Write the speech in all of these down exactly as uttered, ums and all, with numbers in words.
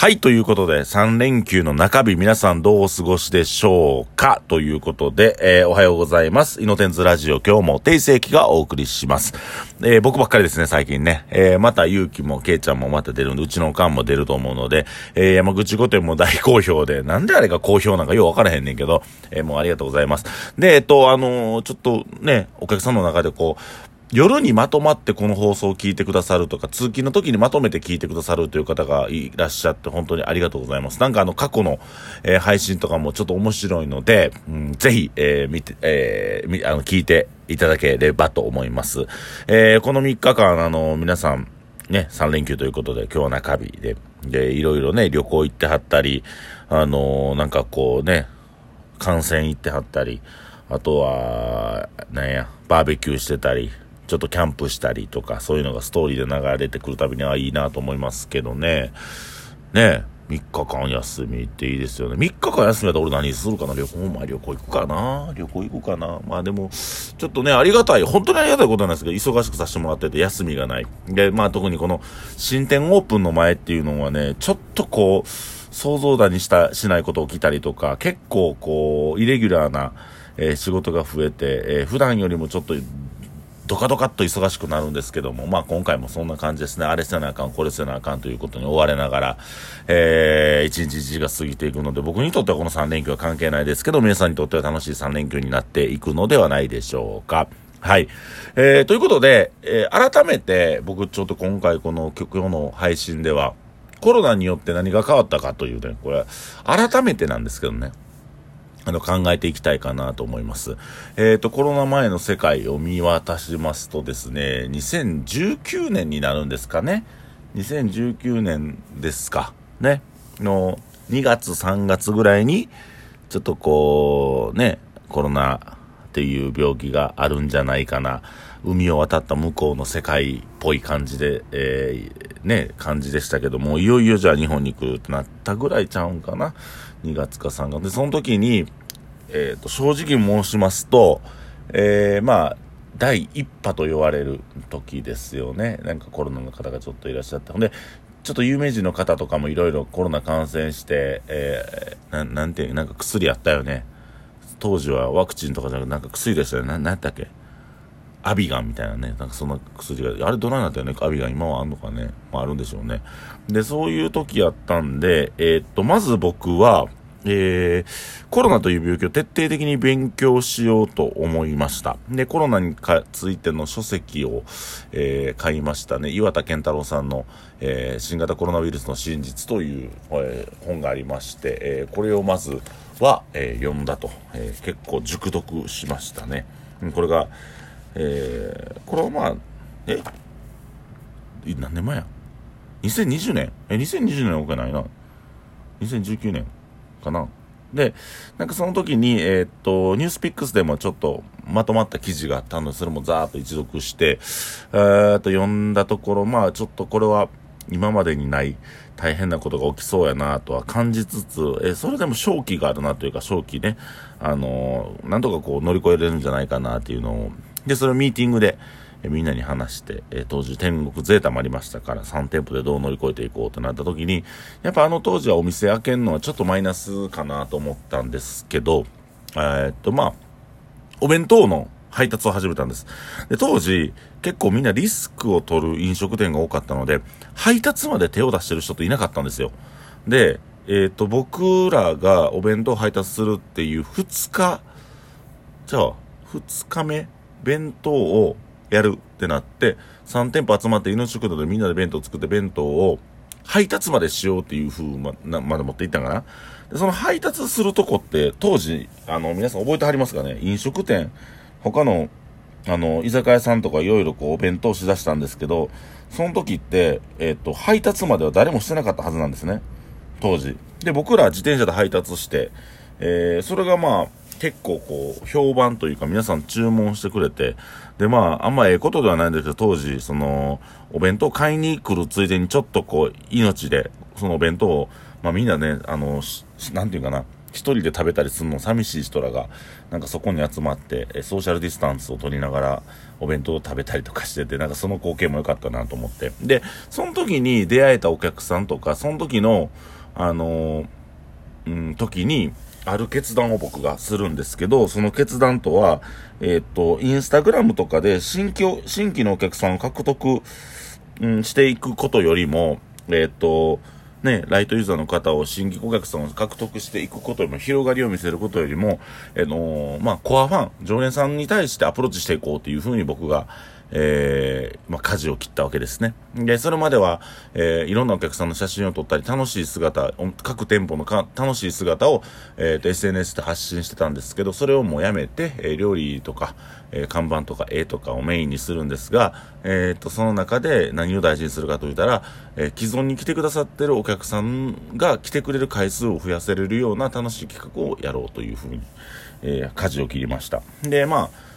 はい、ということで、さん連休の中日、皆さんどうお過ごしでしょうかということで、えー、おはようございます。イノテンズラジオ、今日も定世紀がお送りします。えー、僕ばっかりですね、最近ね。えー、また、ゆうきも、けいちゃんもまた出るんで、うちのおかんも出ると思うので、えー、山口御殿も大好評で、なんであれが好評なんかようわからへんねんけど、えー、もうありがとうございます。で、えっと、あのー、ちょっとね、お客さんの中でこう、夜にまとまってこの放送を聞いてくださるとか、通勤の時にまとめて聞いてくださるという方がいらっしゃって本当にありがとうございます。なんかあの過去の、えー、配信とかもちょっと面白いので、うん、ぜひ、えー、見て、えー、あの聞いていただければと思います。えー、このみっかかんあの皆さんね、さん連休ということで今日は中日で、で、いろいろね、旅行行ってはったり、あのー、なんかこうね、観戦行ってはったり、あとは、なんや、バーベキューしてたり、ちょっとキャンプしたりとか、そういうのがストーリーで流れてくるたびにはいいなと思いますけどね。ねえ、みっかかん休みっていいですよね。みっかかん休みだと俺何するかな、旅行、まあ旅行行くかな、旅行行くかな。まあでも、ちょっとね、ありがたい、本当にありがたいことなんですけど、忙しくさせてもらってて休みがない。で、まあ特にこの新店オープンの前っていうのはね、ちょっとこう、想像だにした、しないこと起きたりとか、結構こう、イレギュラーな、えー、仕事が増えて、えー、普段よりもちょっと、ドカドカっと忙しくなるんですけども、まあ今回もそんな感じですね。あれせなあかん、これせなあかんということに追われながら、えー、一日一日が過ぎていくので、僕にとってはこのさん連休は関係ないですけど、皆さんにとっては楽しいさん連休になっていくのではないでしょうか。はい。えー、ということで、えー、改めて僕ちょっと今回この今日の配信では、コロナによって何が変わったかというね、これ、改めてなんですけどね。あの考えていきたいかなと思います。えっと、コロナ前の世界を見渡しますとですね、にせんじゅうきゅうねんになるんですかね。にせんじゅうきゅうねんですかね。のにがつさんがつぐらいに、ちょっとこうね、コロナっていう病気があるんじゃないかな。海を渡った向こうの世界っぽい感じで、えー、ね、感じでしたけども、いよいよじゃあ日本に来るってなったぐらいちゃうんかな。にがつかさんがつ。で、その時に、えっと、正直申しますと、えー、まあ、第一波と呼ばれる時ですよね。なんかコロナの方がちょっといらっしゃった。ほんで、ちょっと有名人の方とかもいろいろコロナ感染して、えー、な、なんていう、なんか薬あったよね。当時はワクチンとかじゃなくて、なんか薬でしたよね。な、なんだっけアビガンみたいなね、なんかそんな薬が、あれどないなったよね、アビガン今はあんのかね、まああるんでしょうね。で、そういう時やったんで、えー、っと、まず僕は、えー、コロナという病気を徹底的に勉強しようと思いました。で、コロナについての書籍を、えー、買いましたね。岩田健太郎さんの、えー、新型コロナウイルスの真実という、えー、本がありまして、えー、これをまずは、えー、読んだと、えー、結構熟読しましたね。これが、えー、これはまあ、え何年前やにせんにじゅうねんえ、にせんにじゅうねんはおけないな。にせんじゅうきゅうねんかな。で、なんかその時に、えー、っと、ニュースピックスでもちょっとまとまった記事があったので、それもざーっと一読して、えーっと、読んだところ、まあちょっとこれは今までにない大変なことが起きそうやなとは感じつつ、えー、それでも勝機があるなというか、勝機ね、あのー、なんとかこう乗り越えれるんじゃないかなっていうのを、で、それをミーティングで、えー、みんなに話して、えー、当時天国ゼータもありましたから、さん店舗でどう乗り越えていこうとなった時に、やっぱあの当時はお店開けるのはちょっとマイナスかなと思ったんですけど、えー、っと、まあ、お弁当の配達を始めたんです。で、当時、結構みんなリスクを取る飲食店が多かったので、配達まで手を出してる人っていなかったんですよ。で、えー、っと、僕らがお弁当配達するっていうふつか、じゃあ、ふつかめ弁当をやるってなって、さん店舗集まって、イノ食堂でみんなで弁当を作って、弁当を配達までしようっていう風ま、まで持っていったんかな。で、その配達するとこって、当時、あの、皆さん覚えてはりますかね、飲食店、他の、あの、居酒屋さんとかいろいろこう、お弁当しだしたんですけど、その時って、えっと、配達までは誰もしてなかったはずなんですね。当時。で、僕ら自転車で配達して、えー、それがまあ、結構こう評判というか皆さん注文してくれて、でまああんまええことではないんですけど、当時そのお弁当買いに来るついでにちょっとこう命でそのお弁当をまあみんなね、あのなんていうかな、一人で食べたりするの寂しい人らがなんかそこに集まってソーシャルディスタンスを取りながらお弁当を食べたりとかしてて、なんかその光景も良かったなと思って、でその時に出会えたお客さんとか、その時のあのー、うん時にある決断を僕がするんですけど、その決断とはえー、っとインスタグラムとかで新規新規のお客さんを獲得、うん、していくことよりもえー、っとね、ライトユーザーの方を新規顧客さんを獲得していくことよりも、広がりを見せることよりも、あのー、まあ、コアファン、常連さんに対してアプローチしていこうというふうに僕が、えー、まあ、舵を切ったわけですね。で、それまでは、えー、いろんなお客さんの写真を撮ったり、楽しい姿、各店舗のか楽しい姿を、えーと、エスエヌエス で発信してたんですけど、それをもうやめて、えー、料理とか、えー、看板とか絵とかをメインにするんですが、えーと、その中で何を大事にするかといったら、えー、既存に来てくださってるお客さんが来てくれる回数を増やせれるような楽しい企画をやろうというふうに、えー、舵を切りました。で、まあ、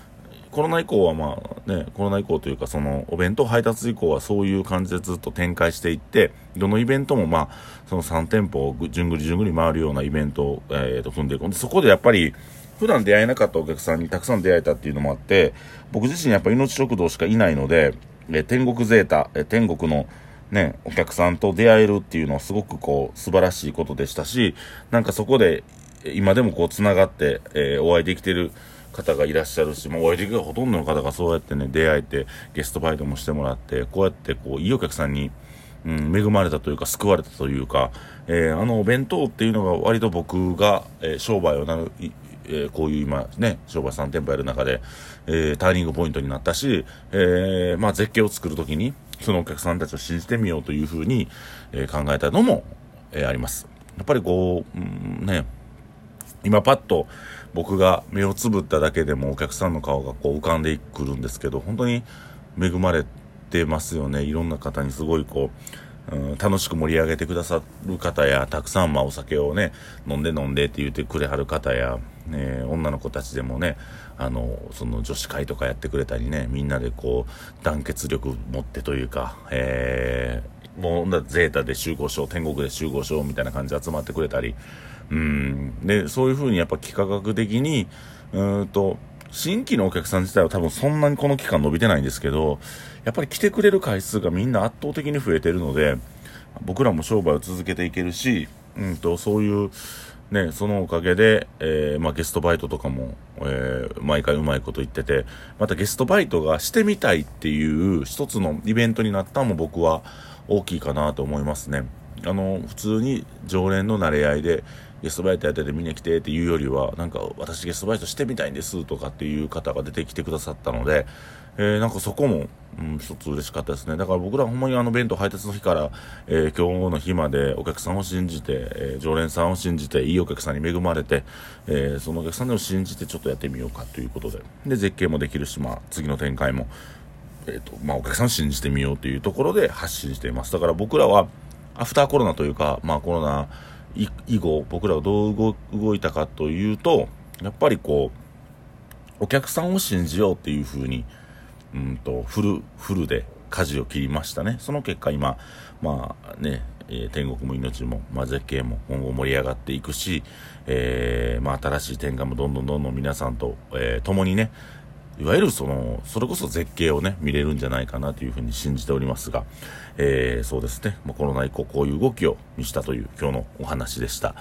コロナ以降はまあね、コロナ以降というかそのお弁当配達以降はそういう感じでずっと展開していって、どのイベントもまあ、そのさん店舗をじゅんぐりじゅんぐり回るようなイベントを、えーと、組んでいく。そこでやっぱり、普段出会えなかったお客さんにたくさん出会えたっていうのもあって、僕自身やっぱり命食堂しかいないので、え天国ゼータ、え天国のね、お客さんと出会えるっていうのはすごくこう、素晴らしいことでしたし、なんかそこで、今でもこう、つながって、えー、お会いできてる方がいらっしゃるし、まあ、お会いできるほとんどの方がそうやってね、出会えて、ゲストバイトもしてもらって、こうやってこう、いいお客さんに、うん、恵まれたというか、救われたというか、えー、あのお弁当っていうのが割と僕が、えー、商売をなる、えー、こういう今ね、商売さん店舗やる中で、えー、ターニングポイントになったし、えー、まあ絶景を作るときに、そのお客さんたちを信じてみようというふうに、えー、考えたのも、えー、あります。やっぱりこう、うん、ね、今パッと僕が目をつぶっただけでもお客さんの顔がこう浮かんでくるんですけど、本当に恵まれてますよね。いろんな方にすごいこう、うん、楽しく盛り上げてくださる方や、たくさんまあお酒をね、飲んで飲んでって言ってくれはる方や、ね、女の子たちでもね、あのその女子会とかやってくれたりね、みんなでこう団結力持ってというか、えー、もうゼータで集合しよう、天国で集合しようみたいな感じで集まってくれたり、うん、でそういう風にやっぱ幾何学的にうーんと新規のお客さん自体は多分そんなにこの期間伸びてないんですけど、やっぱり来てくれる回数がみんな圧倒的に増えてるので、僕らも商売を続けていけるし、うんとそういうね、そのおかげで、えー、まあゲストバイトとかも、えー、毎回うまいこと言ってて、またゲストバイトがしてみたいっていう一つのイベントになったのも僕は大きいかなと思いますね。あの普通に常連の慣れ合いでゲストバイトやっててみんな来てっていうよりは、なんか私ゲストバイトしてみたいんですとかっていう方が出てきてくださったので、えー、なんかそこも、うん、一つ嬉しかったですね。だから僕らほんまにあの弁当配達の日から、えー、今日の日までお客さんを信じて、えー、常連さんを信じて、いいお客さんに恵まれて、えー、そのお客さんを信じてちょっとやってみようかということで、で絶景もできるし、まあ次の展開も、えーとまあ、お客さんを信じてみようというところで発信しています。だから僕らはアフターコロナというか、まあコロナ以後僕らはどう 動, 動いたかというと、やっぱりこうお客さんを信じようっていう風に、うんとフルフルで舵を切りましたね。その結果今まあね、えー、天国も命も、まあ、絶景も今後盛り上がっていくし、えー、まあ新しい展開もどんどんどんどん皆さんと、えー、共にね、いわゆるそのそれこそ絶景をね見れるんじゃないかなというふうに信じておりますが、えー、そうですね、まあ、コロナ以降こういう動きを見せたという今日のお話でした。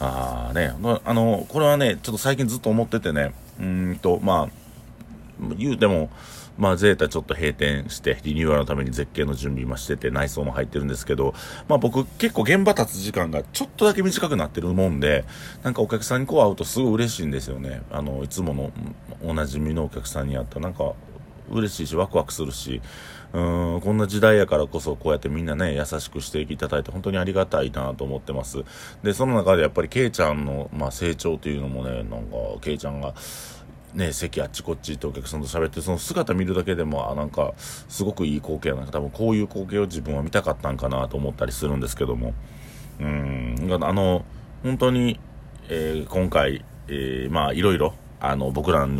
あー、ね、あのこれはねちょっと最近ずっと思っててね、うーんとまあ言うてもまあゼータちょっと閉店してリニューアルのために絶景の準備もしてて内装も入ってるんですけど、まあ僕結構現場立つ時間がちょっとだけ短くなってるもんで、なんかお客さんにこう会うとすごい嬉しいんですよね。あのいつものおなじみのお客さんに会ったらなんか嬉しいしワクワクするし、うーんこんな時代やからこそこうやってみんなね優しくしていただいて本当にありがたいなと思ってます。でその中でやっぱりケイちゃんの、まあ、成長というのもね、なんかケイちゃんがね、席あっちこっちとお客さんと喋ってその姿見るだけでも、あなんかすごくいい光景やな、多分こういう光景を自分は見たかったんかなと思ったりするんですけども、うーんあの本当に、えー、今回、えー、まあいろいろあの僕らの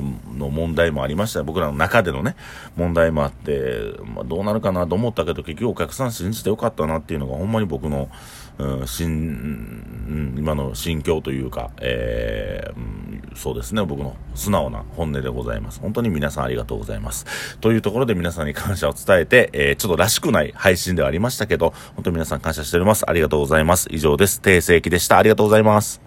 問題もありました。僕らの中でのね問題もあって、まあ、どうなるかなと思ったけど結局お客さん信じてよかったなっていうのがほんまに僕のうん、新今の心境というか、えーうん、そうですね、僕の素直な本音でございます。本当に皆さんありがとうございますというところで、皆さんに感謝を伝えて、えー、ちょっとらしくない配信ではありましたけど、本当に皆さん感謝しております。ありがとうございます。以上です。訂正記でした。ありがとうございます。